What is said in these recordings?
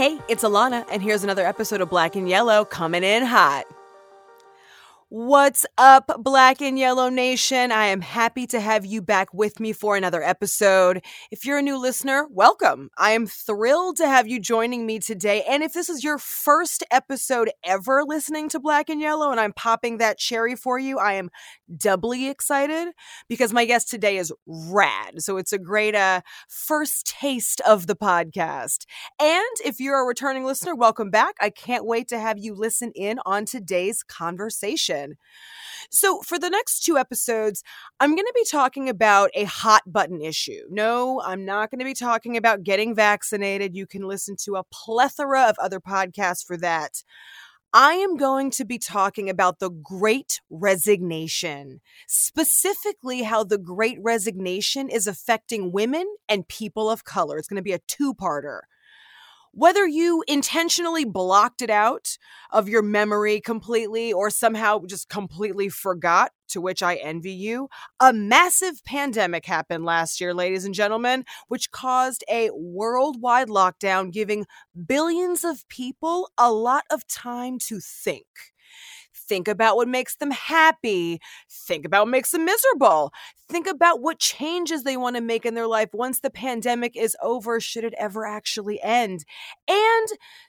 Hey, it's Alana, and here's another episode of Black and Yellow coming in hot. What's up, Black and Yellow Nation? I am happy to have you back with me for another episode. If you're a new listener, welcome. I am thrilled to have you joining me today. And if this is your first episode ever listening to Black and Yellow, and I'm popping that cherry for you, I am doubly excited because my guest today is rad. So it's a great first taste of the podcast. And if you're a returning listener, welcome back. I can't wait to have you listen in on today's conversation. So for the next two episodes, I'm going to be talking about a hot button issue. No, I'm not going to be talking about getting vaccinated. You can listen to a plethora of other podcasts for that. I am going to be talking about the Great Resignation, specifically how the Great Resignation is affecting women and people of color. It's going to be a two-parter. Whether you intentionally blocked it out of your memory completely or somehow just completely forgot, to which I envy you, a massive pandemic happened last year, ladies and gentlemen, which caused a worldwide lockdown, giving billions of people a lot of time to think. Think about what makes them happy. Think about what makes them miserable. Think about what changes they want to make in their life once the pandemic is over, should it ever actually end. And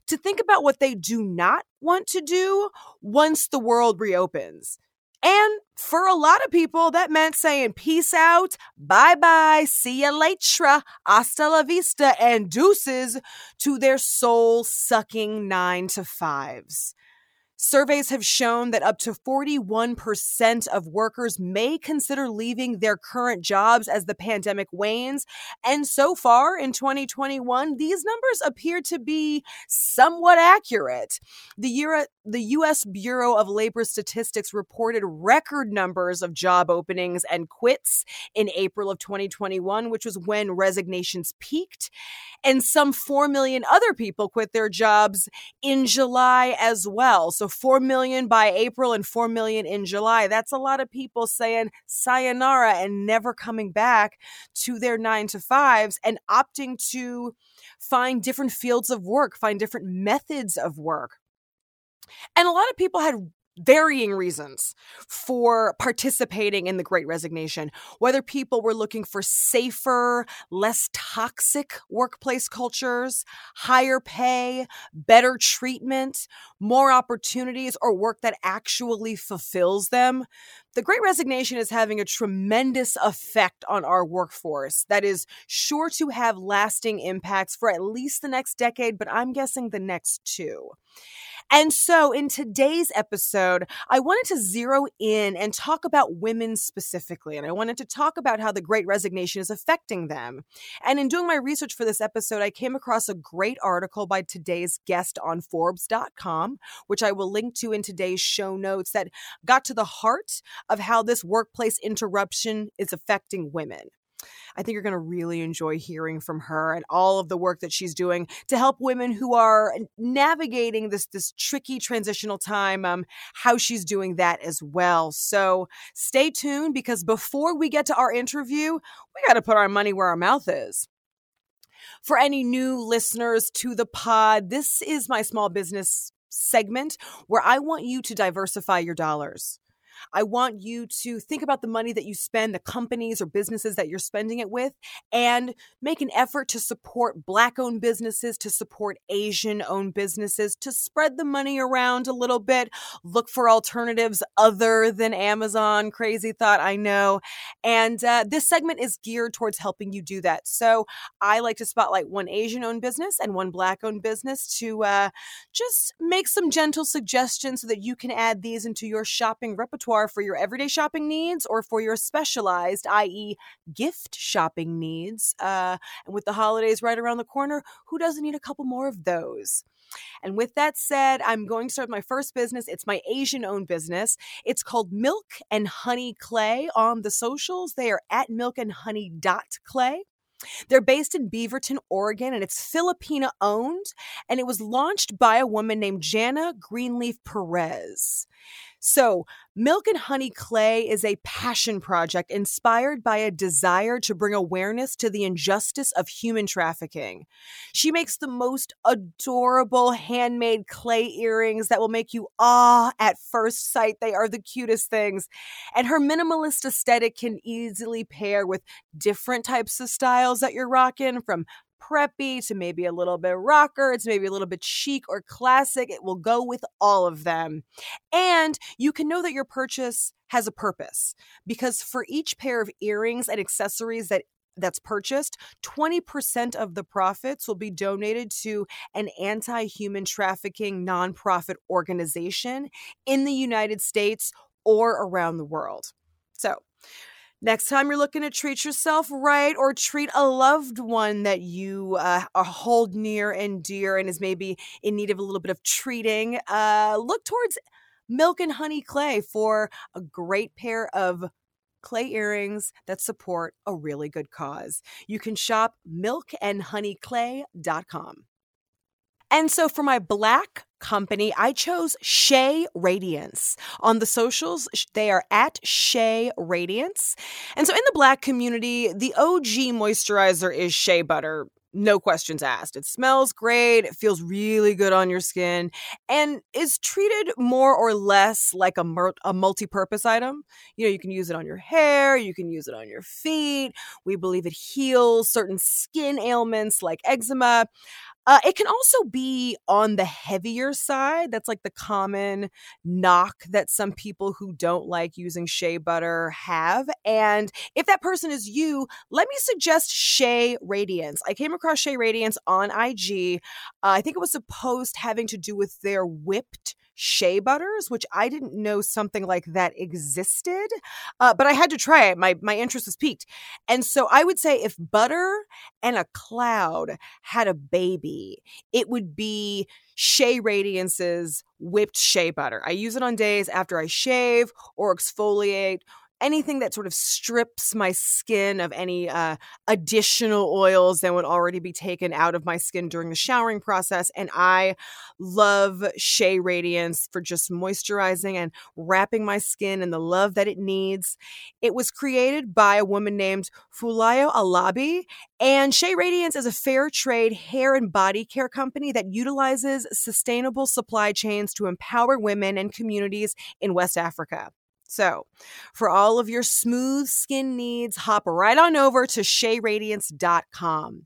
to think about what they do not want to do once the world reopens. And for a lot of people, that meant saying peace out, bye-bye, see you later, hasta la vista, and deuces to their soul-sucking 9-to-5s. Surveys have shown that up to 41% of workers may consider leaving their current jobs as the pandemic wanes. And so far in 2021, these numbers appear to be somewhat accurate. The U.S. Bureau of Labor Statistics reported record numbers of job openings and quits in April of 2021, which was when resignations peaked. And some 4 million other people quit their jobs in July as well. So 4 million by April and 4 million in July. That's a lot of people saying sayonara and never coming back to their 9-to-5s and opting to find different fields of work, find different methods of work. And a lot of people had varying reasons for participating in the Great Resignation, whether people were looking for safer, less toxic workplace cultures, higher pay, better treatment, more opportunities, or work that actually fulfills them. The Great Resignation is having a tremendous effect on our workforce that is sure to have lasting impacts for at least the next decade, but I'm guessing the next two. And so in today's episode, I wanted to zero in and talk about women specifically. And I wanted to talk about how the Great Resignation is affecting them. And in doing my research for this episode, I came across a great article by today's guest on Forbes.com, which I will link to in today's show notes, that got to the heart of how this workplace interruption is affecting women. I think you're going to really enjoy hearing from her and all of the work that she's doing to help women who are navigating this tricky transitional time, how she's doing that as well. So stay tuned, because before we get to our interview, we got to put our money where our mouth is. For any new listeners to the pod, this is my small business segment where I want you to diversify your dollars. I want you to think about the money that you spend, the companies or businesses that you're spending it with, and make an effort to support Black-owned businesses, to support Asian-owned businesses, to spread the money around a little bit, look for alternatives other than Amazon. Crazy thought, I know. And this segment is geared towards helping you do that. So I like to spotlight one Asian-owned business and one Black-owned business to just make some gentle suggestions so that you can add these into your shopping repertoire for your everyday shopping needs or for your specialized, i.e. gift shopping needs. And with the holidays right around the corner, who doesn't need a couple more of those? And with that said, I'm going to start my first business. It's my Asian-owned business. It's called Milk and Honey Clay on the socials. They are at milkandhoney.clay. They're based in Beaverton, Oregon, and it's Filipina-owned. And it was launched by a woman named Jana Greenleaf Perez. So Milk and Honey Clay is a passion project inspired by a desire to bring awareness to the injustice of human trafficking. She makes the most adorable handmade clay earrings that will make you awe at first sight. They are the cutest things. And her minimalist aesthetic can easily pair with different types of styles that you're rocking, from preppy to maybe a little bit rocker. It's maybe a little bit chic or classic. It will go with all of them. And you can know that your purchase has a purpose, because for each pair of earrings and accessories that's purchased, 20% of the profits will be donated to an anti-human trafficking nonprofit organization in the United States or around the world. So next time you're looking to treat yourself right, or treat a loved one that you hold near and dear and is maybe in need of a little bit of treating, look towards Milk and Honey Clay for a great pair of clay earrings that support a really good cause. You can shop milkandhoneyclay.com. And so for my black company, I chose Shea Radiance. On the socials, they are at Shea Radiance. And so in the black community, the OG moisturizer is shea butter. No questions asked. It smells great. It feels really good on your skin and is treated more or less like a multi-purpose item. You know, you can use it on your hair. You can use it on your feet. We believe it heals certain skin ailments like eczema. It can also be on the heavier side. That's like the common knock that some people who don't like using shea butter have. And if that person is you, let me suggest Shea Radiance. I came across Shea Radiance on IG. I think it was a post having to do with their whipped shea butters, which I didn't know something like that existed, but I had to try it. My interest was piqued. And so I would say if butter and a cloud had a baby, it would be Shea Radiance's whipped shea butter. I use it on days after I shave or exfoliate, anything that sort of strips my skin of any additional oils that would already be taken out of my skin during the showering process. And I love Shea Radiance for just moisturizing and wrapping my skin in the love that it needs. It was created by a woman named Fulayo Alabi, and Shea Radiance is a fair trade hair and body care company that utilizes sustainable supply chains to empower women and communities in West Africa. So for all of your smooth skin needs, hop right on over to SheaRadiance.com.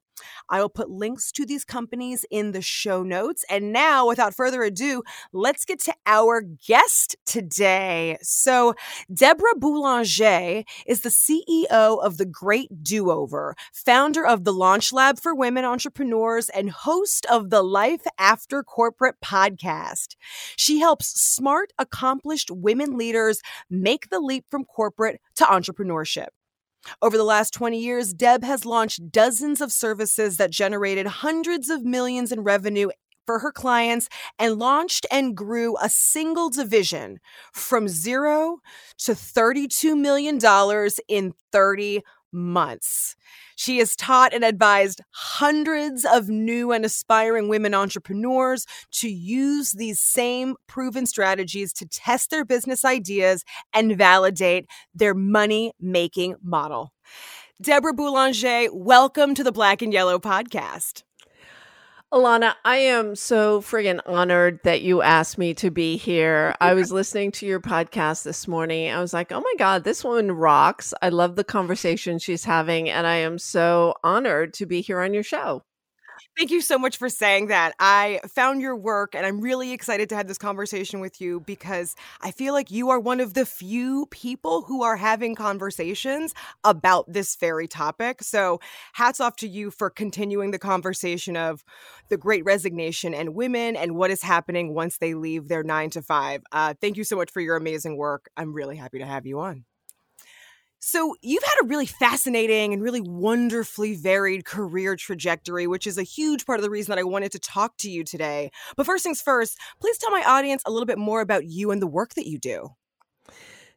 I will put links to these companies in the show notes. And now, without further ado, let's get to our guest today. So Debra Boulanger is the CEO of The Great Do-Over, founder of the Launch Lab for Women Entrepreneurs, and host of the Life After Corporate Podcast. She helps smart, accomplished women leaders make the leap from corporate to entrepreneurship. Over the last 20 years, Deb has launched dozens of services that generated hundreds of millions in revenue for her clients, and launched and grew a single division from $0 to $32 million in 30 months. She has taught and advised hundreds of new and aspiring women entrepreneurs to use these same proven strategies to test their business ideas and validate their money-making model. Debra Boulanger, welcome to the Black and Yellow podcast. Alana, I am so friggin' honored that you asked me to be here. I was listening to your podcast this morning. I was like, oh my God, this woman rocks. I love the conversation she's having, and I am so honored to be here on your show. Thank you so much for saying that. I found your work, and I'm really excited to have this conversation with you, because I feel like you are one of the few people who are having conversations about this very topic. So hats off to you for continuing the conversation of the Great Resignation and women and what is happening once they leave their 9 to 5. Thank you so much for your amazing work. I'm really happy to have you on. So you've had a really fascinating and really wonderfully varied career trajectory, which is a huge part of the reason that I wanted to talk to you today. But first things first, please tell my audience a little bit more about you and the work that you do.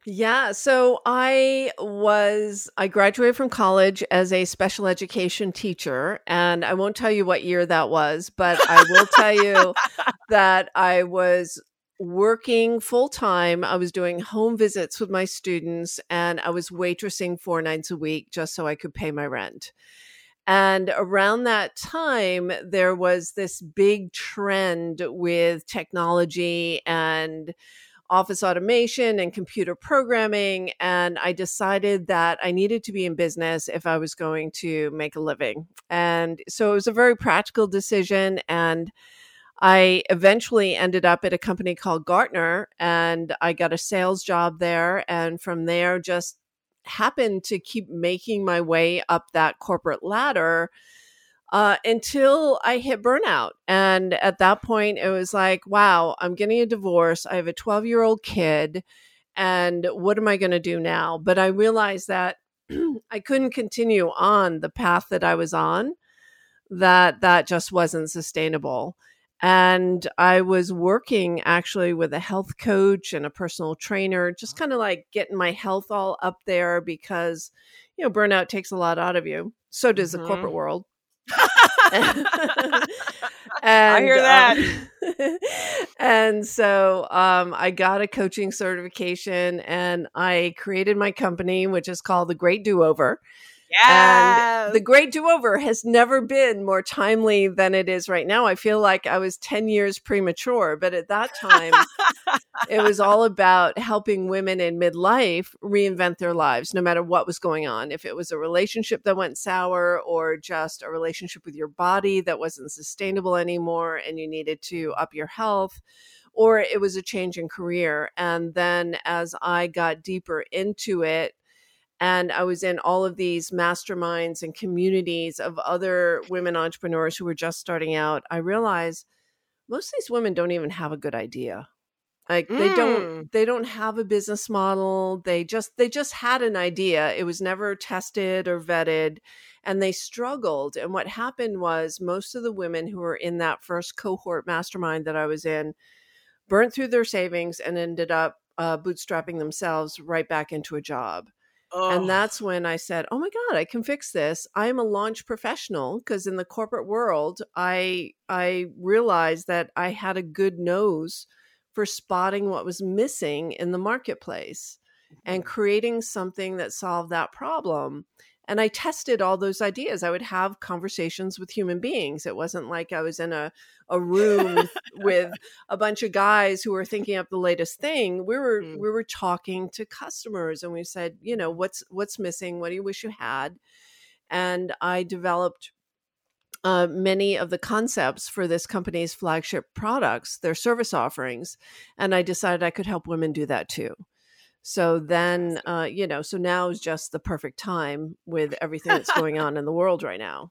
Yeah, so I graduated from college as a special education teacher, and I won't tell you what year that was, but I will tell you that I was working full time. I was doing home visits with my students and I was waitressing 4 nights a week just so I could pay my rent. And around that time, there was this big trend with technology and office automation and computer programming. And I decided that I needed to be in business if I was going to make a living. And so it was a very practical decision. And I eventually ended up at a company called Gartner and I got a sales job there. And from there, just happened to keep making my way up that corporate ladder until I hit burnout. And at that point, it was like, wow, I'm getting a divorce. I have a 12-year-old kid. And what am I going to do now? But I realized that I couldn't continue on the path that I was on, that just wasn't sustainable. And I was working actually with a health coach and a personal trainer, just kind of like getting my health all up there because, you know, burnout takes a lot out of you. So does the corporate world. I hear that. And so I got a coaching certification and I created my company, which is called the Great Do-Over. Yeah. And the Great Do-Over has never been more timely than it is right now. I feel like I was 10 years premature, but at that time, it was all about helping women in midlife reinvent their lives, no matter what was going on. If it was a relationship that went sour or just a relationship with your body that wasn't sustainable anymore and you needed to up your health, or it was a change in career. And then as I got deeper into it, and I was in all of these masterminds and communities of other women entrepreneurs who were just starting out, I realized most of these women don't even have a good idea. Like they don't have a business model. They just had an idea. It was never tested or vetted and they struggled. And what happened was most of the women who were in that first cohort mastermind that I was in burnt through their savings and ended up bootstrapping themselves right back into a job. Oh. And that's when I said, oh my God, I can fix this. I'm a launch professional because in the corporate world, I realized that I had a good nose for spotting what was missing in the marketplace and creating something that solved that problem. And I tested all those ideas. I would have conversations with human beings. It wasn't like I was in a room with a bunch of guys who were thinking up the latest thing. We were talking to customers and we said, you know, what's missing? What do you wish you had? And I developed many of the concepts for this company's flagship products, their service offerings. And I decided I could help women do that too. So then, so now is just the perfect time with everything that's going on in the world right now.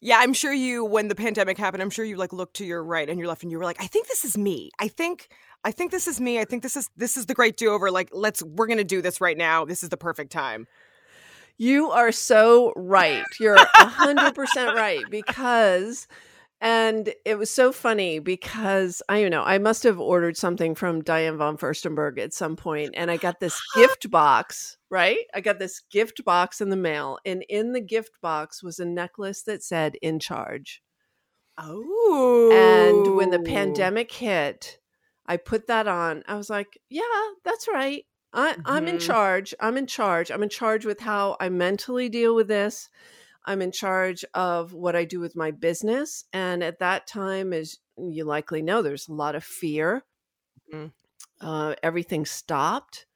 Yeah, I'm sure you, when the pandemic happened, I'm sure you like looked to your right and your left and you were like, I think this is me. I think this is me. I think this is the Great Do-Over. Like, we're going to do this right now. This is the perfect time. You are so right. You're 100% right And it was so funny because I must have ordered something from Diane von Furstenberg at some point, and I got this gift box, right? I got this gift box in the mail, and in the gift box was a necklace that said "In Charge." Oh! And when the pandemic hit, I put that on. I was like, "Yeah, that's right. I'm in charge. I'm in charge. I'm in charge with how I mentally deal with this." I'm in charge of what I do with my business. And at that time, as you likely know, there's a lot of fear. Mm-hmm. Everything stopped.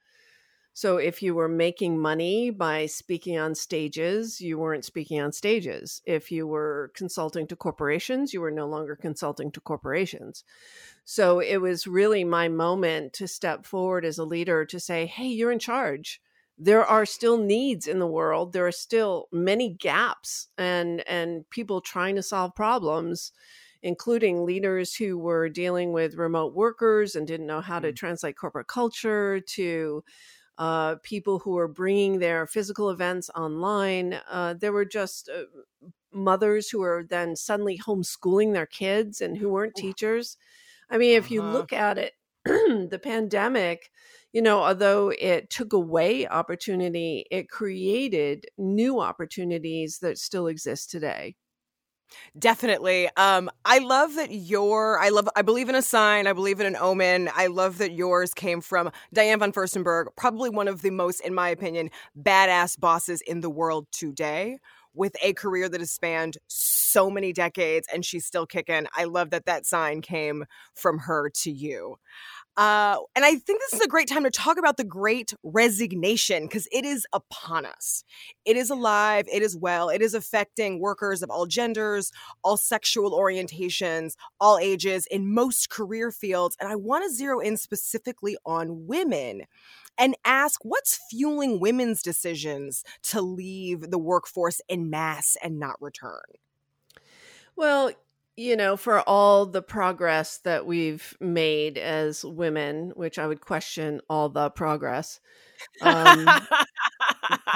So if you were making money by speaking on stages, you weren't speaking on stages. If you were consulting to corporations, you were no longer consulting to corporations. So it was really my moment to step forward as a leader to say, hey, you're in charge. There are still needs in the world. There are still many gaps and people trying to solve problems, including leaders who were dealing with remote workers and didn't know how to translate corporate culture to people who were bringing their physical events online. There were just mothers who were then suddenly homeschooling their kids and who weren't teachers. I mean, if you look at it, the pandemic, although it took away opportunity, it created new opportunities that still exist today. Definitely. I believe in a sign. I believe in an omen. I love that yours came from Diane von Furstenberg, probably one of the most, in my opinion, badass bosses in the world today, with a career that has spanned so many decades, and she's still kicking. I love that that sign came from her to you. And I think this is a great time to talk about the Great Resignation, because it is upon us. It is alive. It is well. It is affecting workers of all genders, all sexual orientations, all ages, in most career fields. And I want to zero in specifically on women and ask what's fueling women's decisions to leave the workforce en masse and not return? Well, you know, for all the progress that we've made as women, which I would question all the progress,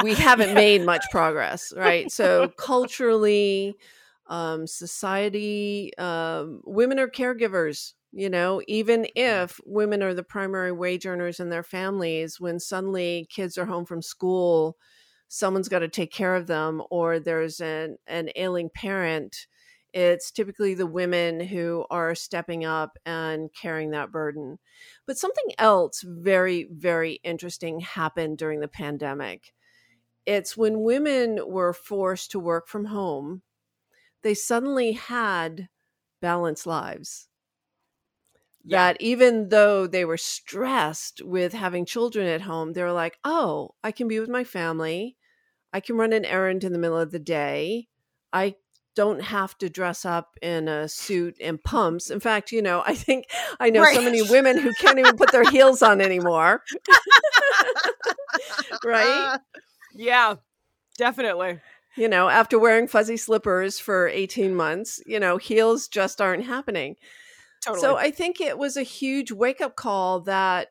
we haven't made much progress, right? So culturally, society, women are caregivers. You know, even if women are the primary wage earners in their families, when suddenly kids are home from school, someone's got to take care of them, or there's an ailing parent, it's typically the women who are stepping up and carrying that burden. But something else very, very interesting happened during the pandemic. It's when women were forced to work from home, they suddenly had balanced lives. Yeah. That even though they were stressed with having children at home, they were like, oh, I can be with my family. I can run an errand in the middle of the day. I don't have to dress up in a suit and pumps. In fact, you know, I think I know so many women who can't even put their heels on anymore. Right? Yeah, definitely. You know, after wearing fuzzy slippers for 18 months, you know, heels just aren't happening. Totally. So I think it was a huge wake-up call that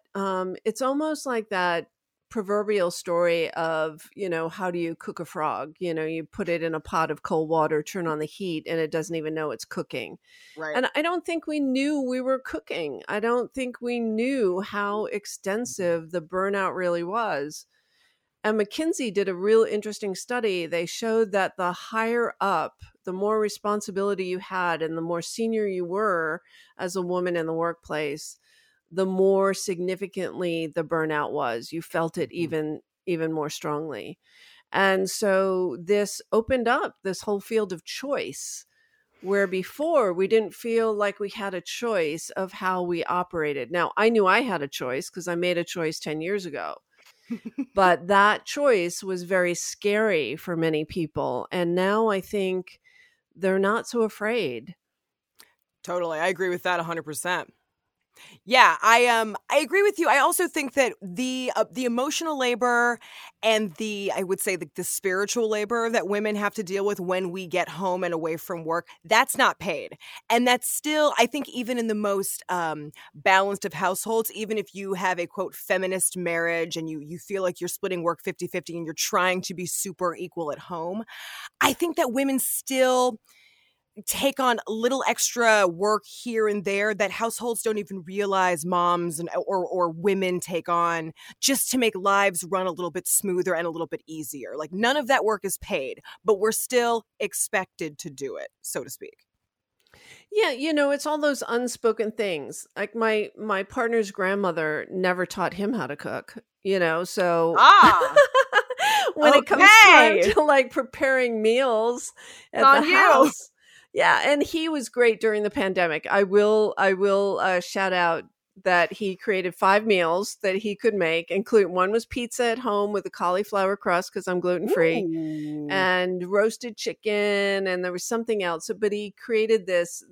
it's almost like that proverbial story of, you know, how do you cook a frog? You know, you put it in a pot of cold water, turn on the heat, and it doesn't even know it's cooking. Right. And I don't think we knew we were cooking. I don't think we knew how extensive the burnout really was. And McKinsey did a real interesting study. They showed that the higher up, the more responsibility you had and the more senior you were as a woman in the workplace, the more significantly the burnout was. You felt it even more strongly. And so this opened up this whole field of choice, where before we didn't feel like we had a choice of how we operated. Now, I knew I had a choice because I made a choice 10 years ago. But that choice was very scary for many people. And now I think they're not so afraid. Totally. I agree with that 100%. Yeah, I agree with you. I also think that the emotional labor and the spiritual labor that women have to deal with when we get home and away from work, that's not paid. And that's still, I think, even in the most balanced of households, even if you have a, quote, feminist marriage and you feel like you're splitting work 50-50 and you're trying to be super equal at home, I think that women still take on a little extra work here and there that households don't even realize moms and or women take on, just to make lives run a little bit smoother and a little bit easier. Like, none of that work is paid, but we're still expected to do it, so to speak. Yeah, you know, it's all those unspoken things. Like my partner's grandmother never taught him how to cook, you know, so when it comes time to like preparing meals at the house. Yeah, and he was great during the pandemic. I will shout out that he created 5 meals that he could make, including one was pizza at home with a cauliflower crust because I'm gluten-free, and roasted chicken, and there was something else. But he created this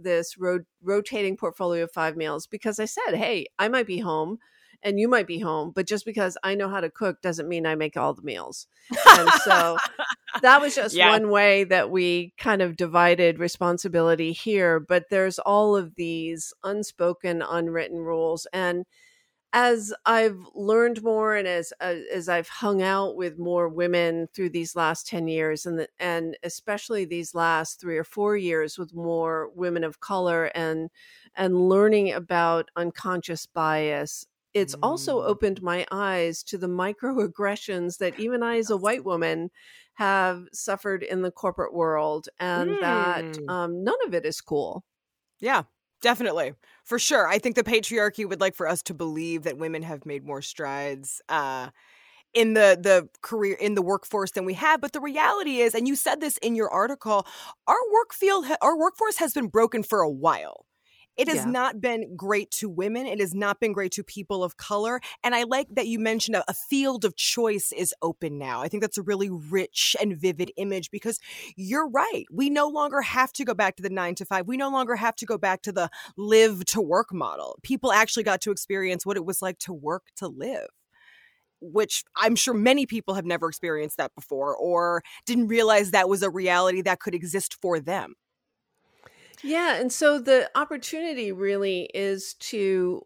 rotating portfolio of 5 meals because I said, hey, I might be home and you might be home, but just because I know how to cook doesn't mean I make all the meals. And so that was just one way that we kind of divided responsibility here, but there's all of these unspoken, unwritten rules. And as I've learned more and as I've hung out with more women through these last 10 years and especially these last 3 or 4 years with more women of color and learning about unconscious bias, it's also opened my eyes to the microaggressions that even I, as a white woman, have suffered in the corporate world, and that none of it is cool. Yeah, definitely. For sure. I think the patriarchy would like for us to believe that women have made more strides in the career, in the workforce than we have. But the reality is, and you said this in your article, our workforce has been broken for a while. It has not been great to women. It has not been great to people of color. And I like that you mentioned a field of choice is open now. I think that's a really rich and vivid image, because you're right. We no longer have to go back to the 9 to 5. We no longer have to go back to the live to work model. People actually got to experience what it was like to work to live, which I'm sure many people have never experienced that before or didn't realize that was a reality that could exist for them. Yeah. And so the opportunity really is to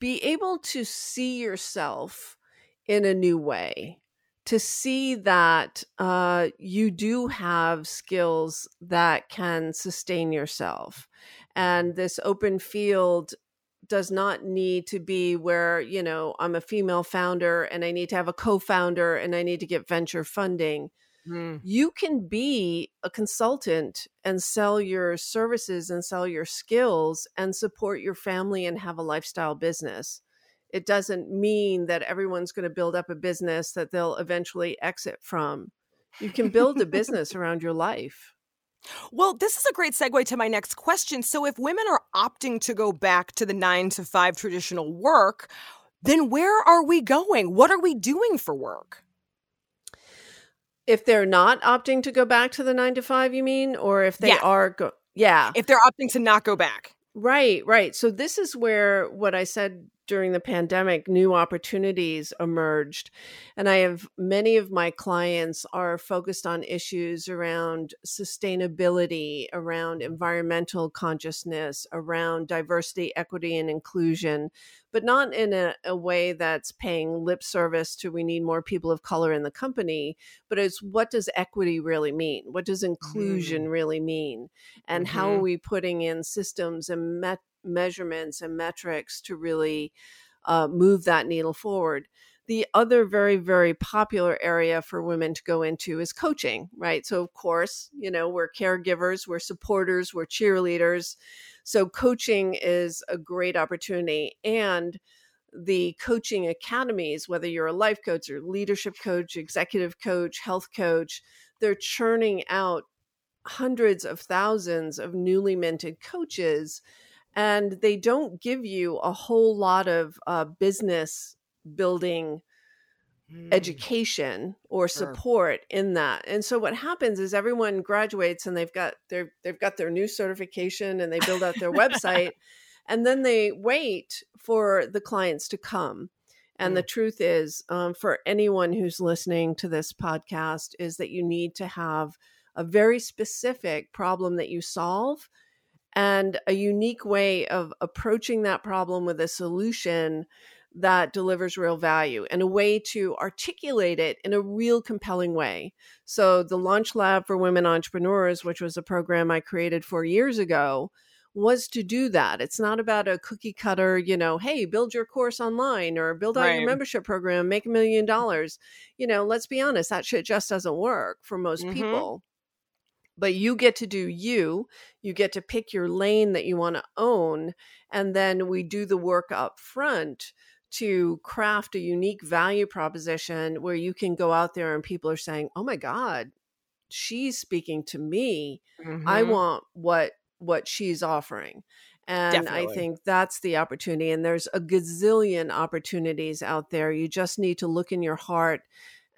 be able to see yourself in a new way, to see that you do have skills that can sustain yourself. And this open field does not need to be where, you know, I'm a female founder and I need to have a co-founder and I need to get venture funding. You can be a consultant and sell your services and sell your skills and support your family and have a lifestyle business. It doesn't mean that everyone's going to build up a business that they'll eventually exit from. You can build a business around your life. Well, this is a great segue to my next question. So if women are opting to go back to the 9 to 5 traditional work, then where are we going? What are we doing for work? If they're not opting to go back to the 9 to 5, you mean? Or if they are? If they're opting to not go back. Right. So this is where what I said during the pandemic, new opportunities emerged. And I have many of my clients are focused on issues around sustainability, around environmental consciousness, around diversity, equity, and inclusion, but not in a way that's paying lip service to we need more people of color in the company, but it's what does equity really mean? What does inclusion really mean? And how are we putting in systems and measurements and metrics to really move that needle forward. The other very, very popular area for women to go into is coaching, right? So of course, you know, we're caregivers, we're supporters, we're cheerleaders. So coaching is a great opportunity. And the coaching academies, whether you're a life coach or leadership coach, executive coach, health coach, they're churning out hundreds of thousands of newly minted coaches. And they don't give you a whole lot of business building education or support in that. And so what happens is everyone graduates and they've got their new certification and they build out their website and then they wait for the clients to come. And the truth is, for anyone who's listening to this podcast, is that you need to have a very specific problem that you solve and a unique way of approaching that problem with a solution that delivers real value and a way to articulate it in a real compelling way. So the Launch Lab for Women Entrepreneurs, which was a program I created 4 years ago, was to do that. It's not about a cookie cutter, you know, hey, build your course online or build out your membership program, make $1 million. You know, let's be honest, that shit just doesn't work for most people. But you get to do you get to pick your lane that you want to own. And then we do the work up front to craft a unique value proposition where you can go out there and people are saying, oh my God, she's speaking to me. I want what she's offering. And I think that's the opportunity. And there's a gazillion opportunities out there. You just need to look in your heart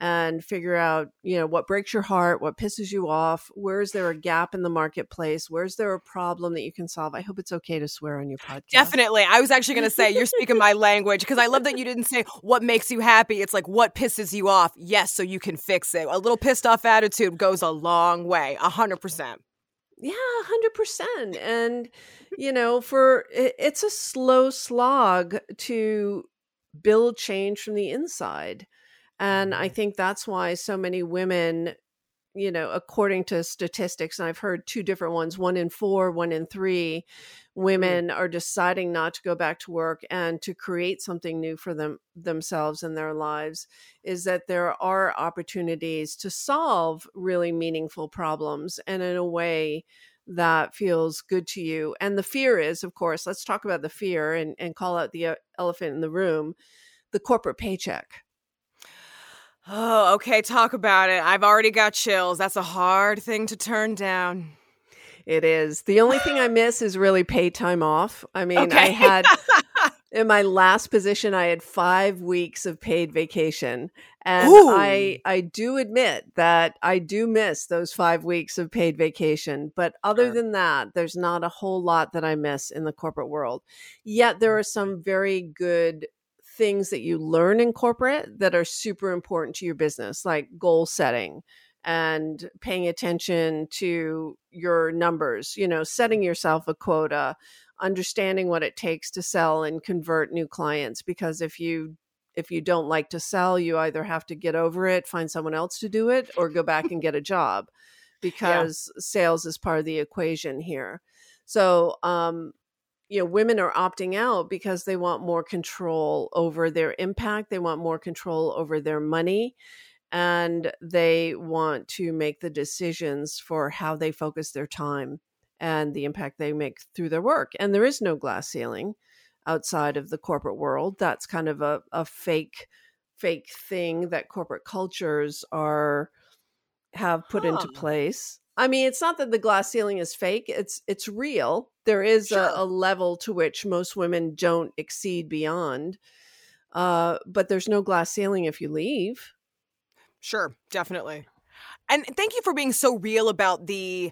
and figure out, you know, what breaks your heart, what pisses you off, where is there a gap in the marketplace, where's there a problem that you can solve. I hope it's okay to swear on your podcast. Definitely. I was actually going to say, you're speaking my language, because I love that you didn't say what makes you happy. It's like, what pisses you off? Yes, so you can fix it. A little pissed off attitude goes a long way, 100%. Yeah, 100%. And, you know, it's a slow slog to build change from the inside. And I think that's why so many women you know, according to statistics, and I've heard two different ones, 1 in 4, 1 in 3 women are deciding not to go back to work and to create something new for themselves and their lives, is that there are opportunities to solve really meaningful problems and in a way that feels good to you. And the fear is, of course, let's talk about the fear and call out the elephant in the room, the corporate paycheck. Oh, okay. Talk about it. I've already got chills. That's a hard thing to turn down. It is. The only thing I miss is really paid time off. I mean, okay. I had in my last position, I had 5 weeks of paid vacation. And I do admit that I do miss those 5 weeks of paid vacation. But other than that, there's not a whole lot that I miss in the corporate world. Yet there are some very good things that you learn in corporate that are super important to your business, like goal setting and paying attention to your numbers, you know, setting yourself a quota, understanding what it takes to sell and convert new clients. Because if you don't like to sell, you either have to get over it, find someone else to do it, or go back and get a job, because sales is part of the equation here. So, you know, women are opting out because they want more control over their impact. They want more control over their money, and they want to make the decisions for how they focus their time and the impact they make through their work. And there is no glass ceiling outside of the corporate world. That's kind of a fake thing that corporate cultures have put into place. I mean, it's not that the glass ceiling is fake. It's real. There is a level to which most women don't exceed beyond, but there's no glass ceiling if you leave. Sure, definitely. And thank you for being so real about the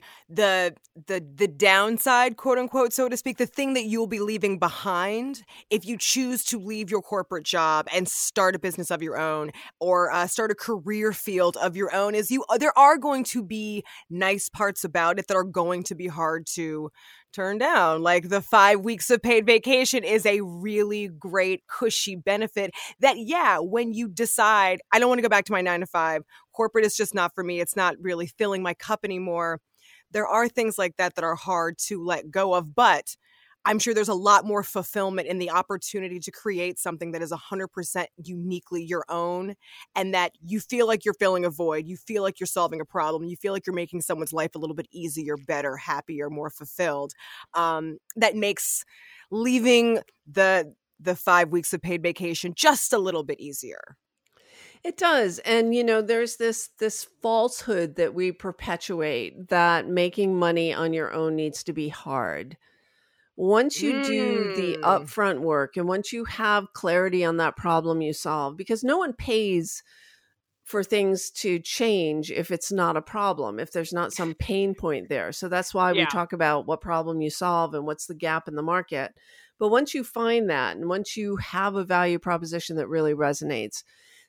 downside, quote unquote, so to speak, the thing that you'll be leaving behind if you choose to leave your corporate job and start a business of your own, or start a career field of your own. There are going to be nice parts about it that are going to be hard to turn down. Like the 5 weeks of paid vacation is a really great cushy benefit that, when you decide, I don't want to go back to my 9 to 5, corporate is just not for me, it's not really filling my cup anymore. There are things like that that are hard to let go of, but I'm sure there's a lot more fulfillment in the opportunity to create something that is 100% uniquely your own, and that you feel like you're filling a void, you feel like you're solving a problem, you feel like you're making someone's life a little bit easier, better, happier, more fulfilled. That makes leaving the 5 weeks of paid vacation just a little bit easier. It does. And, you know, there's this falsehood that we perpetuate that making money on your own needs to be hard. Once you do the upfront work, and once you have clarity on that problem you solve, because no one pays for things to change if it's not a problem, if there's not some pain point there. So that's why we talk about what problem you solve and what's the gap in the market. But once you find that, and once you have a value proposition that really resonates,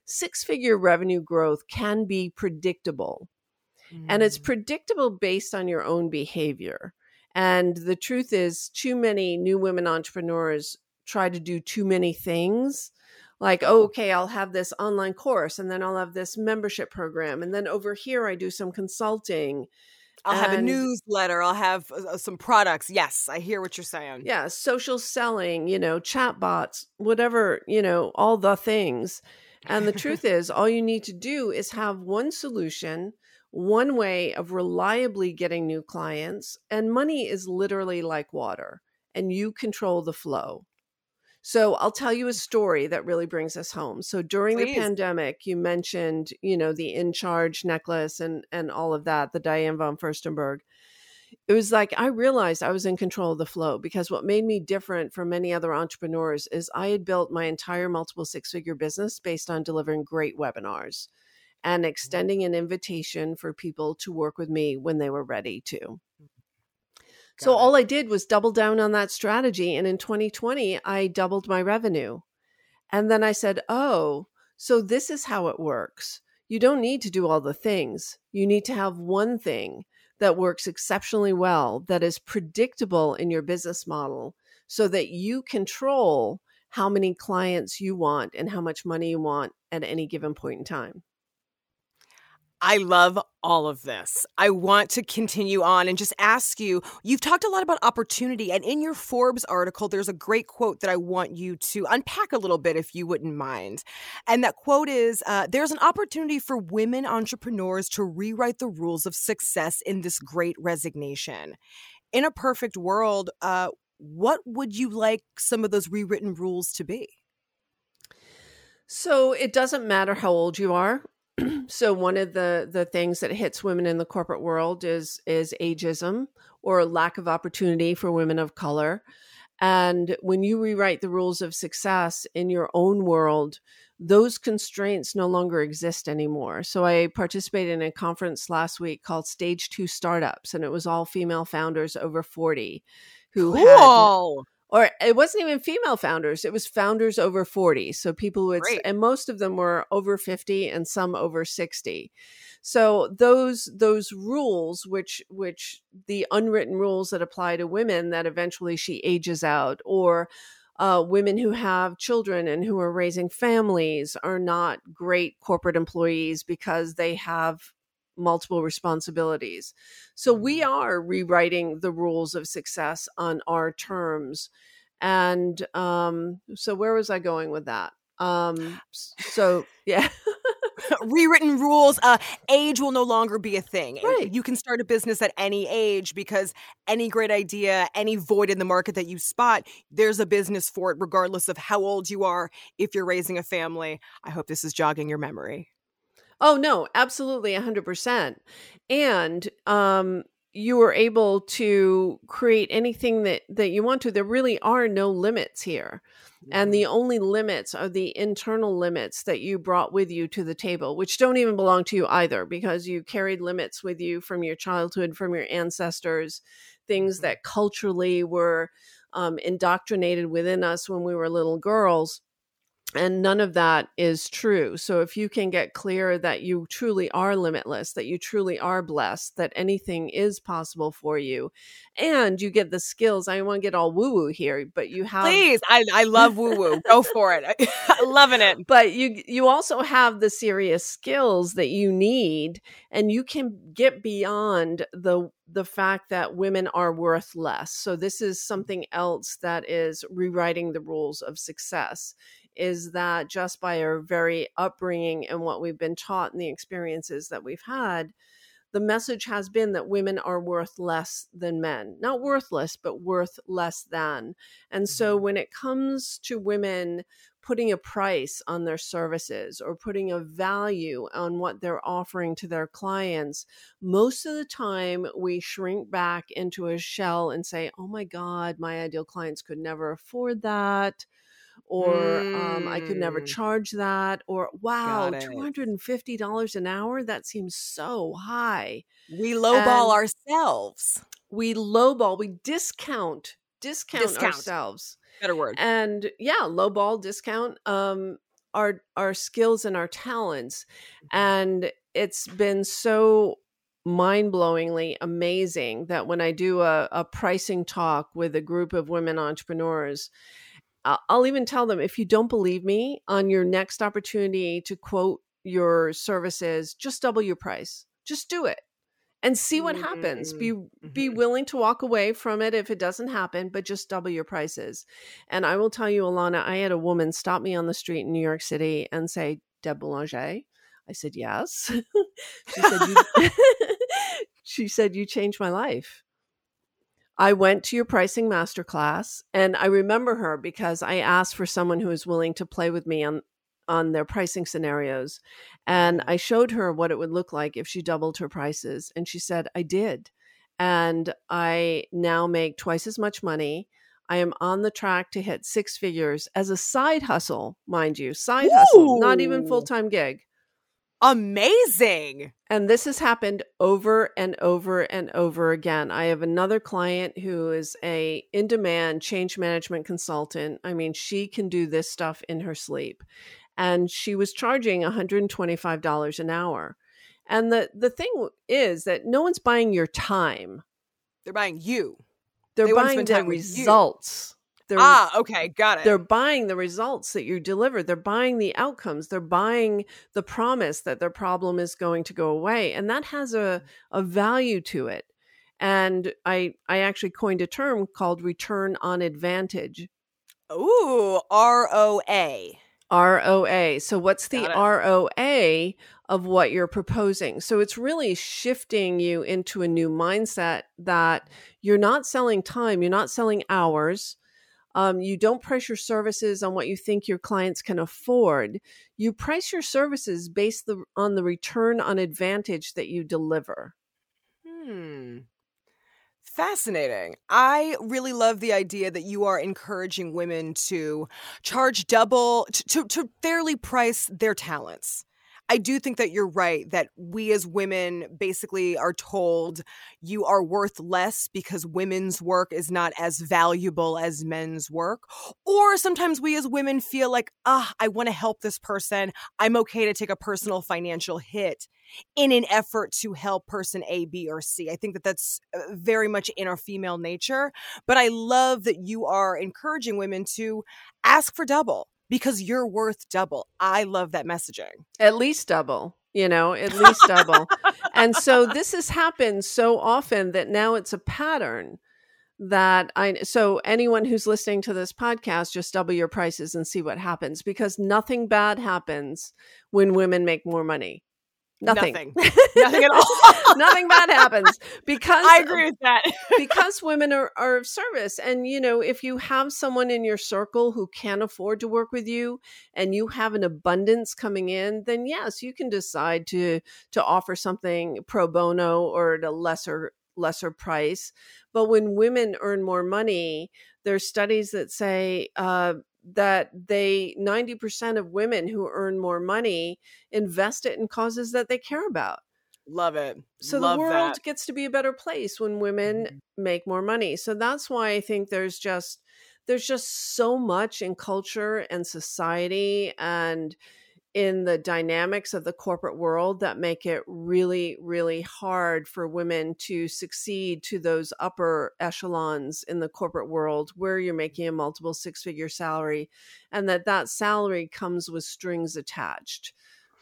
6-figure revenue growth can be predictable. And it's predictable based on your own behavior. And the truth is, too many new women entrepreneurs try to do too many things. Like, I'll have this online course, and then I'll have this membership program, and then over here I do some consulting. I'll have a newsletter. I'll have some products. Yes, I hear what you're saying. Yeah, social selling, you know, chatbots, whatever, you know, all the things. And the truth is, all you need to do is have one solution, one way of reliably getting new clients, and money is literally like water, and you control the flow. So I'll tell you a story that really brings us home. So during the pandemic, you mentioned, you know, the In Charge necklace and all of that, the Diane von Furstenberg. It was like, I realized I was in control of the flow, because what made me different from many other entrepreneurs is I had built my entire multiple 6-figure business based on delivering great webinars and extending an invitation for people to work with me when they were ready to. So all I did was double down on that strategy. And in 2020, I doubled my revenue. And then I said, so this is how it works. You don't need to do all the things. You need to have one thing that works exceptionally well, that is predictable in your business model, so that you control how many clients you want and how much money you want at any given point in time. I love all of this. I want to continue on and just ask you, you've talked a lot about opportunity, and in your Forbes article, there's a great quote that I want you to unpack a little bit, if you wouldn't mind. And that quote is, there's an opportunity for women entrepreneurs to rewrite the rules of success in this great resignation. In a perfect world, what would you like some of those rewritten rules to be? So it doesn't matter how old you are. So one of the things that hits women in the corporate world is ageism or lack of opportunity for women of color. And when you rewrite the rules of success in your own world, those constraints no longer exist anymore. So I participated in a conference last week called Stage 2 Startups, and it was all female founders over 40 who had... Or it wasn't even female founders. It was founders over 40. So people would, and most of them were over 50 and some over 60. So those rules, which the unwritten rules that apply to women that eventually she ages out, or women who have children and who are raising families are not great corporate employees because they have multiple responsibilities. So we are rewriting the rules of success on our terms. And so where was I going with that? Rewritten rules. Age will no longer be a thing. Right. You can start a business at any age because any great idea, any void in the market that you spot, there's a business for it, regardless of how old you are, if you're raising a family. I hope this is jogging your memory. Oh, no, absolutely, 100%. And you are able to create anything that you want to. There really are no limits here. And the only limits are the internal limits that you brought with you to the table, which don't even belong to you either, because you carried limits with you from your childhood, from your ancestors, things that culturally were indoctrinated within us when we were little girls. And none of that is true. So if you can get clear that you truly are limitless, that you truly are blessed, that anything is possible for you, and you get the skills. I don't want to get all woo-woo here, but you have... Please, I love woo-woo. Go for it. I'm loving it. But you also have the serious skills that you need, and you can get beyond the fact that women are worth less. So this is something else that is rewriting the rules of success, is that just by our very upbringing and what we've been taught and the experiences that we've had, the message has been that women are worth less than men. Not worthless, but worth less than. And so when it comes to women putting a price on their services or putting a value on what they're offering to their clients, most of the time we shrink back into a shell and say, oh my God, my ideal clients could never afford that. Or I could never charge that, or wow, $250 an hour, that seems so high. We lowball ourselves. We discount ourselves. Better word. And yeah, lowball, discount our skills and our talents. And it's been so mind-blowingly amazing that when I do a pricing talk with a group of women entrepreneurs, I'll even tell them, if you don't believe me, on your next opportunity to quote your services, just double your price. Just do it and see what happens. Be willing to walk away from it if it doesn't happen, but just double your prices. And I will tell you, Alana, I had a woman stop me on the street in New York City and say, Deb Boulanger. I said, yes. She said, you changed my life. I went to your pricing masterclass, and I remember her because I asked for someone who was willing to play with me on their pricing scenarios. And I showed her what it would look like if she doubled her prices. And she said, I did. And I now make twice as much money. I am on the track to hit 6 figures as a side hustle, mind you, hustle, not even full-time gig. Amazing. And this has happened over and over and over again. I have another client who is a in-demand change management consultant. I mean, she can do this stuff in her sleep. And she was charging $125 an hour. And the thing is that no one's buying your time. They're buying you. They're buying the results. Okay. Got it. They're buying the results that you deliver. They're buying the outcomes. They're buying the promise that their problem is going to go away. And that has a value to it. And I actually coined a term called return on advantage. Ooh, ROA. ROA. So what's the ROA of what you're proposing? So it's really shifting you into a new mindset that you're not selling time, you're not selling hours. You don't price your services on what you think your clients can afford. You price your services based on the return on advantage that you deliver. Fascinating. I really love the idea that you are encouraging women to charge double, to fairly price their talents. I do think that you're right, that we as women basically are told you are worth less because women's work is not as valuable as men's work. Or sometimes we as women feel like, I want to help this person. I'm okay to take a personal financial hit in an effort to help person A, B, or C. I think that that's very much in our female nature. But I love that you are encouraging women to ask for double. Because you're worth double. I love that messaging. At least double, at least double. And so this has happened so often that now it's a pattern that so anyone who's listening to this podcast, just double your prices and see what happens, because nothing bad happens when women make more money. Nothing at all. Nothing bad happens because I agree with that. Because women are of service. And, if you have someone in your circle who can't afford to work with you and you have an abundance coming in, then yes, you can decide to offer something pro bono or at a lesser price. But when women earn more money, there's studies that say, that 90% of women who earn more money invest it in causes that they care about. Love it. So the world gets to be a better place when women make more money. So that's why I think there's just so much in culture and society and in the dynamics of the corporate world that make it really, really hard for women to succeed to those upper echelons in the corporate world where you're making a multiple six-figure salary, and that salary comes with strings attached,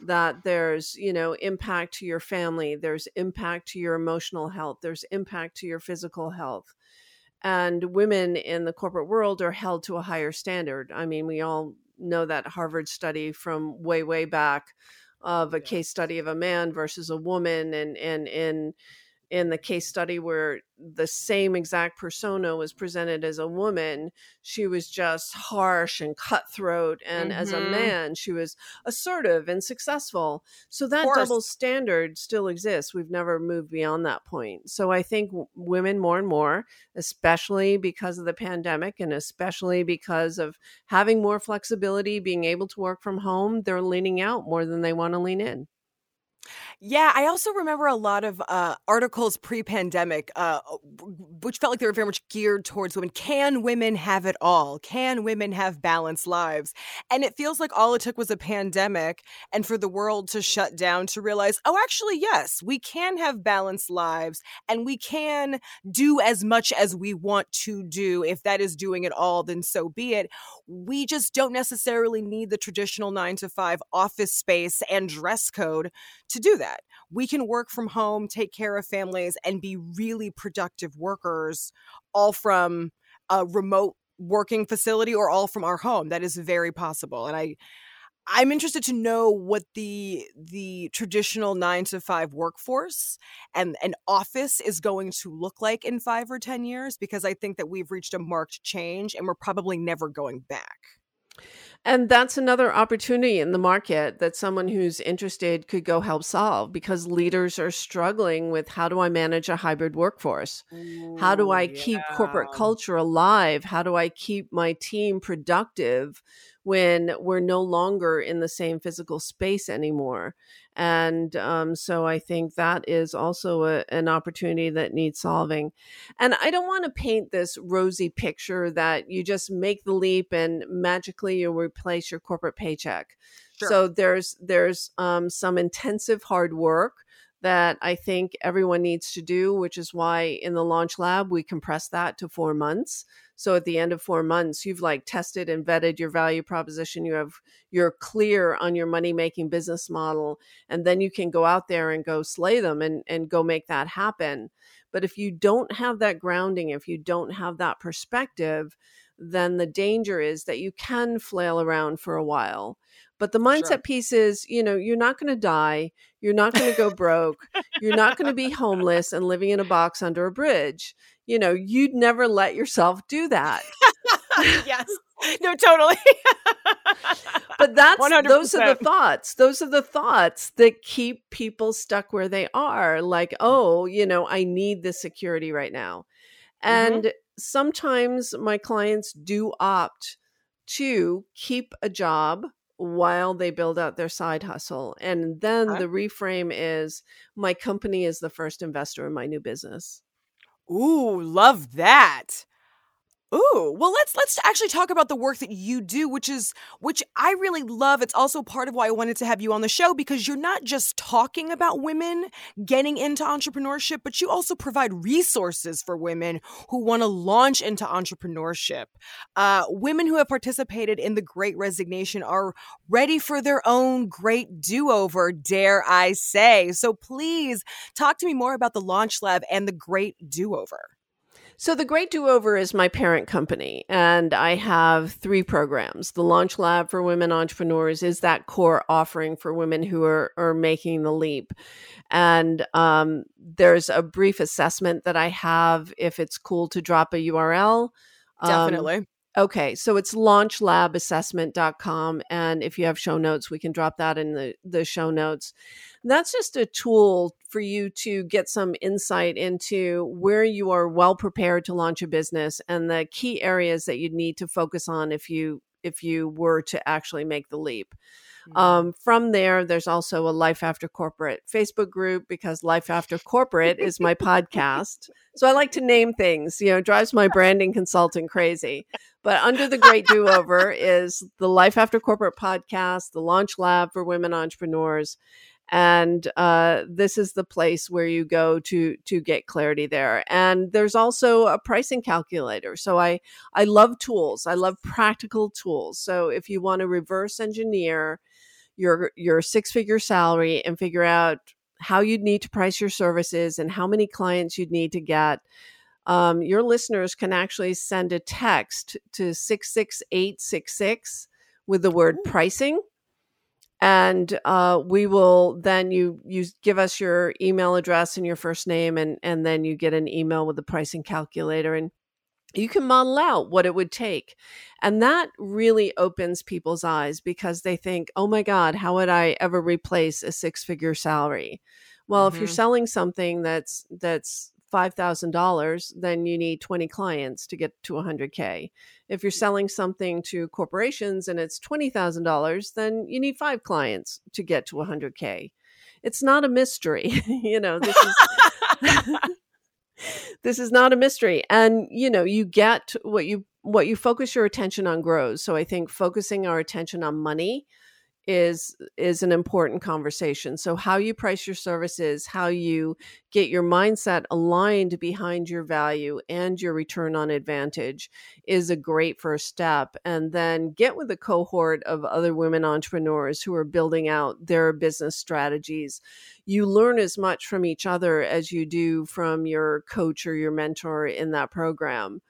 that there's, impact to your family, there's impact to your emotional health, there's impact to your physical health. And women in the corporate world are held to a higher standard. I mean, we all know that Harvard study from way, way back of a case study of a man versus a woman. And in the case study where the same exact persona was presented as a woman, she was just harsh and cutthroat. And as a man, she was assertive and successful. So that double standard still exists. We've never moved beyond that point. So I think women more and more, especially because of the pandemic and especially because of having more flexibility, being able to work from home, they're leaning out more than they want to lean in. Yeah, I also remember a lot of articles pre-pandemic, which felt like they were very much geared towards women. Can women have it all? Can women have balanced lives? And it feels like all it took was a pandemic and for the world to shut down to realize, actually, yes, we can have balanced lives and we can do as much as we want to do. If that is doing it all, then so be it. We just don't necessarily need the traditional 9-to-5 office space and dress code to do that. We can work from home, take care of families, and be really productive workers, all from a remote working facility or all from our home. That is very possible. And I'm interested to know what the traditional 9-to-5 workforce and an office is going to look like in 5 or 10 years, because I think that we've reached a marked change and we're probably never going back. And that's another opportunity in the market that someone who's interested could go help solve, because leaders are struggling with, how do I manage a hybrid workforce? How do I keep corporate culture alive? How do I keep my team productive when we're no longer in the same physical space anymore? And so I think that is also an opportunity that needs solving. And I don't want to paint this rosy picture that you just make the leap and magically you'll replace your corporate paycheck. Sure. So there's some intensive hard work that I think everyone needs to do, which is why in the Launch Lab, we compress that to 4 months. So at the end of 4 months, you've like tested and vetted your value proposition. You're clear on your money-making business model, and then you can go out there and go slay them and go make that happen. But if you don't have that grounding, if you don't have that perspective, then the danger is that you can flail around for a while. But the mindset piece is, you know, you're not going to die. You're not going to go broke. You're not going to be homeless and living in a box under a bridge. You know, you'd never let yourself do that. Yes. No, totally. But that's 100%. Those are the thoughts. Those are the thoughts that keep people stuck where they are. Like, oh, you know, I need this security right now. And sometimes my clients do opt to keep a job while they build out their side hustle. And then the reframe is, my company is the first investor in my new business. Ooh, love that. Ooh, well, let's actually talk about the work that you do, which I really love. It's also part of why I wanted to have you on the show, because you're not just talking about women getting into entrepreneurship, but you also provide resources for women who want to launch into entrepreneurship. Women who have participated in the Great Resignation are ready for their own great do-over, dare I say. So please talk to me more about the Launch Lab and the Great Do-Over. So the Great Do-Over is my parent company, and I have 3 programs. The Launch Lab for Women Entrepreneurs is that core offering for women who are making the leap. And there's a brief assessment that I have if it's cool to drop a URL. Definitely. Okay. So it's launchlabassessment.com. And if you have show notes, we can drop that in the show notes. And that's just a tool for you to get some insight into where you are well prepared to launch a business and the key areas that you'd need to focus on if you were to actually make the leap. From there, there's also a Life After Corporate Facebook group, because Life After Corporate is my podcast. So I like to name things, you know, drives my branding consultant crazy. But under the Great Do-Over is the Life After Corporate podcast, the Launch Lab for Women Entrepreneurs. And this is the place where you go to get clarity there. And there's also a pricing calculator. So I love tools. I love practical tools. So if you want to reverse engineer your 6-figure salary and figure out how you'd need to price your services and how many clients you'd need to get, your listeners can actually send a text to 66866 with the word pricing. And we will then you give us your email address and your first name, and then you get an email with the pricing calculator, and you can model out what it would take. And that really opens people's eyes, because they think, oh my God, how would I ever replace a 6-figure salary? Well, if you're selling something that's $5,000, then you need 20 clients to get to 100K. If you're selling something to corporations and it's $20,000, then you need 5 clients to get to 100K. It's not a mystery. You know, this is this is not a mystery. And, you know, you get what you focus your attention on grows. So I think focusing our attention on money is an important conversation. So how you price your services, how you get your mindset aligned behind your value and your return on advantage is a great first step. And then get with a cohort of other women entrepreneurs who are building out their business strategies. You learn as much from each other as you do from your coach or your mentor in that program.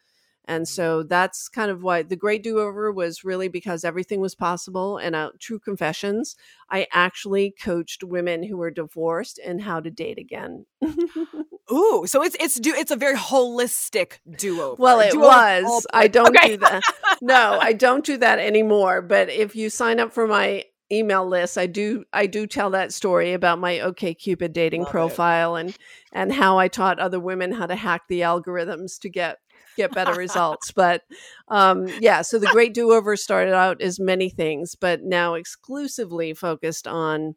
And so that's kind of why the Great Do-Over was really, because everything was possible. And true confessions, I actually coached women who were divorced and how to date again. Ooh, so it's a very holistic do-over. Well, it do-over was. I don't do that. No, I don't do that anymore. But if you sign up for my email list, I do tell that story about my OkCupid dating profile and how I taught other women how to hack the algorithms to get better results. But so the Great Do-Over started out as many things, but now exclusively focused on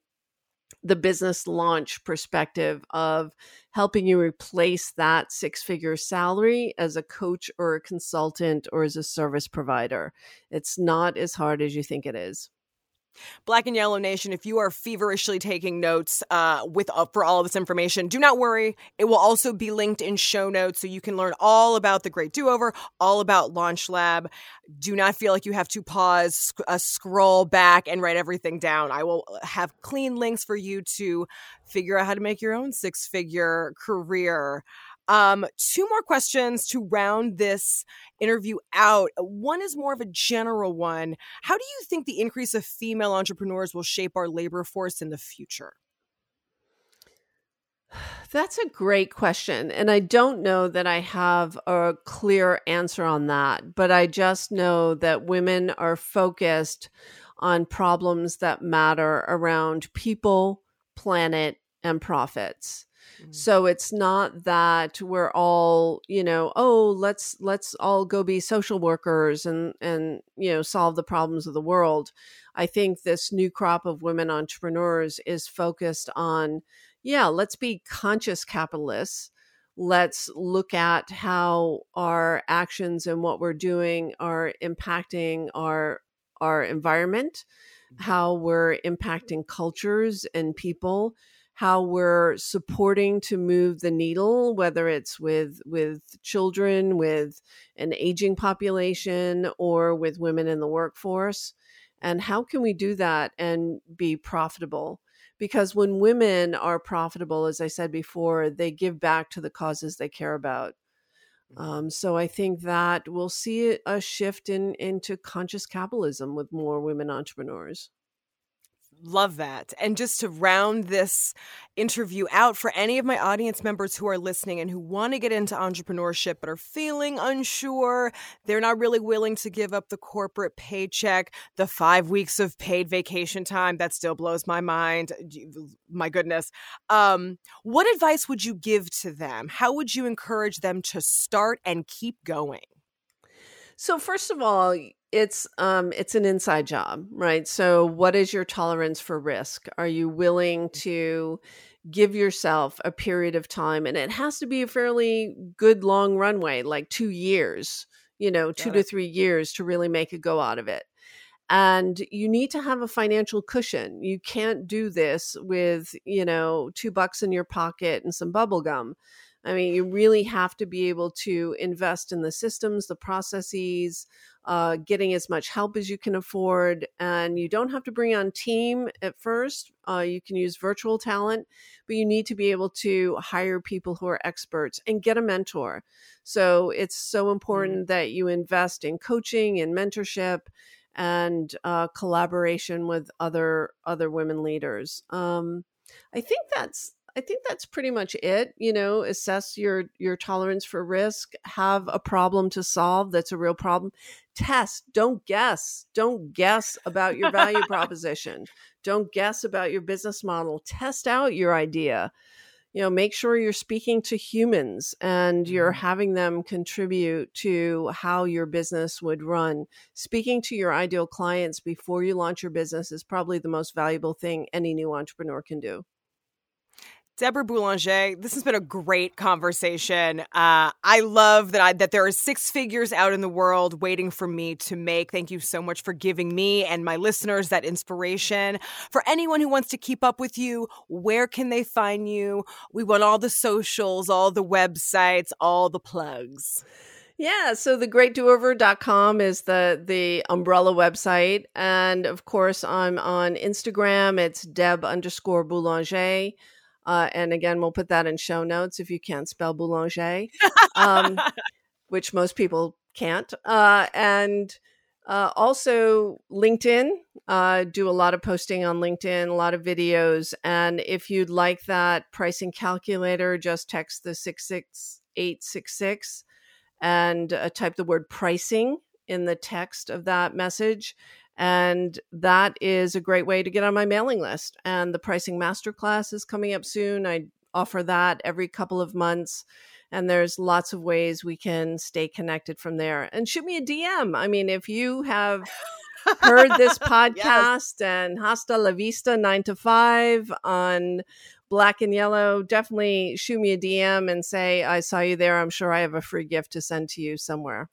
the business launch perspective of helping you replace that 6-figure salary as a coach or a consultant or as a service provider. It's not as hard as you think it is. Black and Yellow Nation, if you are feverishly taking notes for all of this information, do not worry. It will also be linked in show notes so you can learn all about the Great Do-Over, all about Launch Lab. Do not feel like you have to pause, scroll back, and write everything down. I will have clean links for you to figure out how to make your own six-figure career. Two more questions to round this interview out. One is more of a general one. How do you think the increase of female entrepreneurs will shape our labor force in the future? That's a great question. And I don't know that I have a clear answer on that, but I just know that women are focused on problems that matter around people, planet, and profits. So it's not that we're all, let's all go be social workers and solve the problems of the world. I think this new crop of women entrepreneurs is focused on, let's be conscious capitalists. Let's look at how our actions and what we're doing are impacting our environment, how we're impacting cultures and people, how we're supporting to move the needle, whether it's with children, with an aging population, or with women in the workforce. And how can we do that and be profitable? Because when women are profitable, as I said before, they give back to the causes they care about. So I think that we'll see a shift into conscious capitalism with more women entrepreneurs. Love that. And just to round this interview out, for any of my audience members who are listening and who want to get into entrepreneurship but are feeling unsure, they're not really willing to give up the corporate paycheck, the 5 weeks of paid vacation time, that still blows my mind. My goodness. What advice would you give to them? How would you encourage them to start and keep going? So first of all, it's an inside job, right? So what is your tolerance for risk? Are you willing to give yourself a period of time? And it has to be a fairly good long runway, like 2 years, 2 to 3 years to really make a go out of it. And you need to have a financial cushion. You can't do this with, $2 in your pocket and some bubble gum. I mean, you really have to be able to invest in the systems, the processes, getting as much help as you can afford. And you don't have to bring on team at first. You can use virtual talent, but you need to be able to hire people who are experts and get a mentor. So it's so important that you invest in coaching and mentorship and collaboration with other women leaders. I think that's pretty much it. Assess your tolerance for risk, have a problem to solve that's a real problem. Test, don't guess about your value proposition. Don't guess about your business model. Test out your idea. Make sure you're speaking to humans and you're having them contribute to how your business would run. Speaking to your ideal clients before you launch your business is probably the most valuable thing any new entrepreneur can do. Debra Boulanger, this has been a great conversation. I love that there are six figures out in the world waiting for me to make. Thank you so much for giving me and my listeners that inspiration. For anyone who wants to keep up with you, where can they find you? We want all the socials, all the websites, all the plugs. Yeah, so the greatdoover.com is the umbrella website. And of course, I'm on Instagram. It's Deb_Boulanger. And again, we'll put that in show notes if you can't spell Boulanger, which most people can't. And also LinkedIn, do a lot of posting on LinkedIn, a lot of videos. And if you'd like that pricing calculator, just text the 66866 and type the word pricing in the text of that message. And that is a great way to get on my mailing list. And the pricing masterclass is coming up soon. I offer that every couple of months. And there's lots of ways we can stay connected from there. And shoot me a DM. I mean, if you have heard this podcast and Hasta La Vista 9 to 5 on Black and Yellow, definitely shoot me a DM and say, I saw you there. I'm sure I have a free gift to send to you somewhere.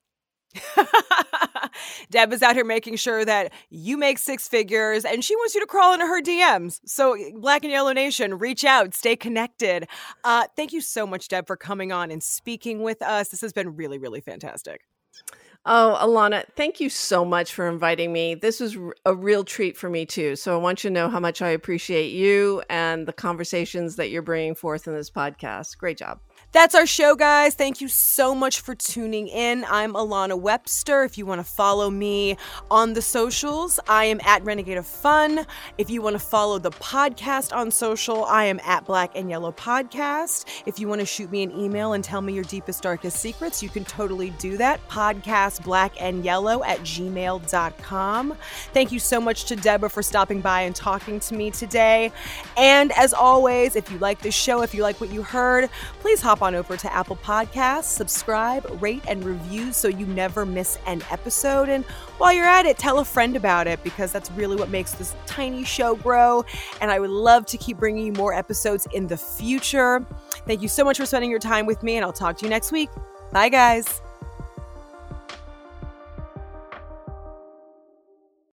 Deb is out here making sure that you make six figures, and she wants you to crawl into her DMs. So Black and Yellow Nation, reach out, stay connected. Thank you so much, Deb, for coming on and speaking with us. This has been really, really fantastic. Oh, Alana, thank you so much for inviting me. This was a real treat for me, too. So I want you to know how much I appreciate you and the conversations that you're bringing forth in this podcast. Great job. That's our show, guys. Thank you so much for tuning in. I'm Alana Webster. If you want to follow me on the socials, I am at Renegade of Fun. If you want to follow the podcast on social, I am at Black and Yellow Podcast. If you want to shoot me an email and tell me your deepest, darkest secrets, you can totally do that. podcastblackandyellow@gmail.com. Thank you so much to Deborah for stopping by and talking to me today. And as always, if you like this show, if you like what you heard, please hop on over to Apple Podcasts, subscribe, rate, and review so you never miss an episode. And while you're at it, tell a friend about it, because that's really what makes this tiny show grow. And I would love to keep bringing you more episodes in the future. Thank you so much for spending your time with me, and I'll talk to you next week. Bye, guys.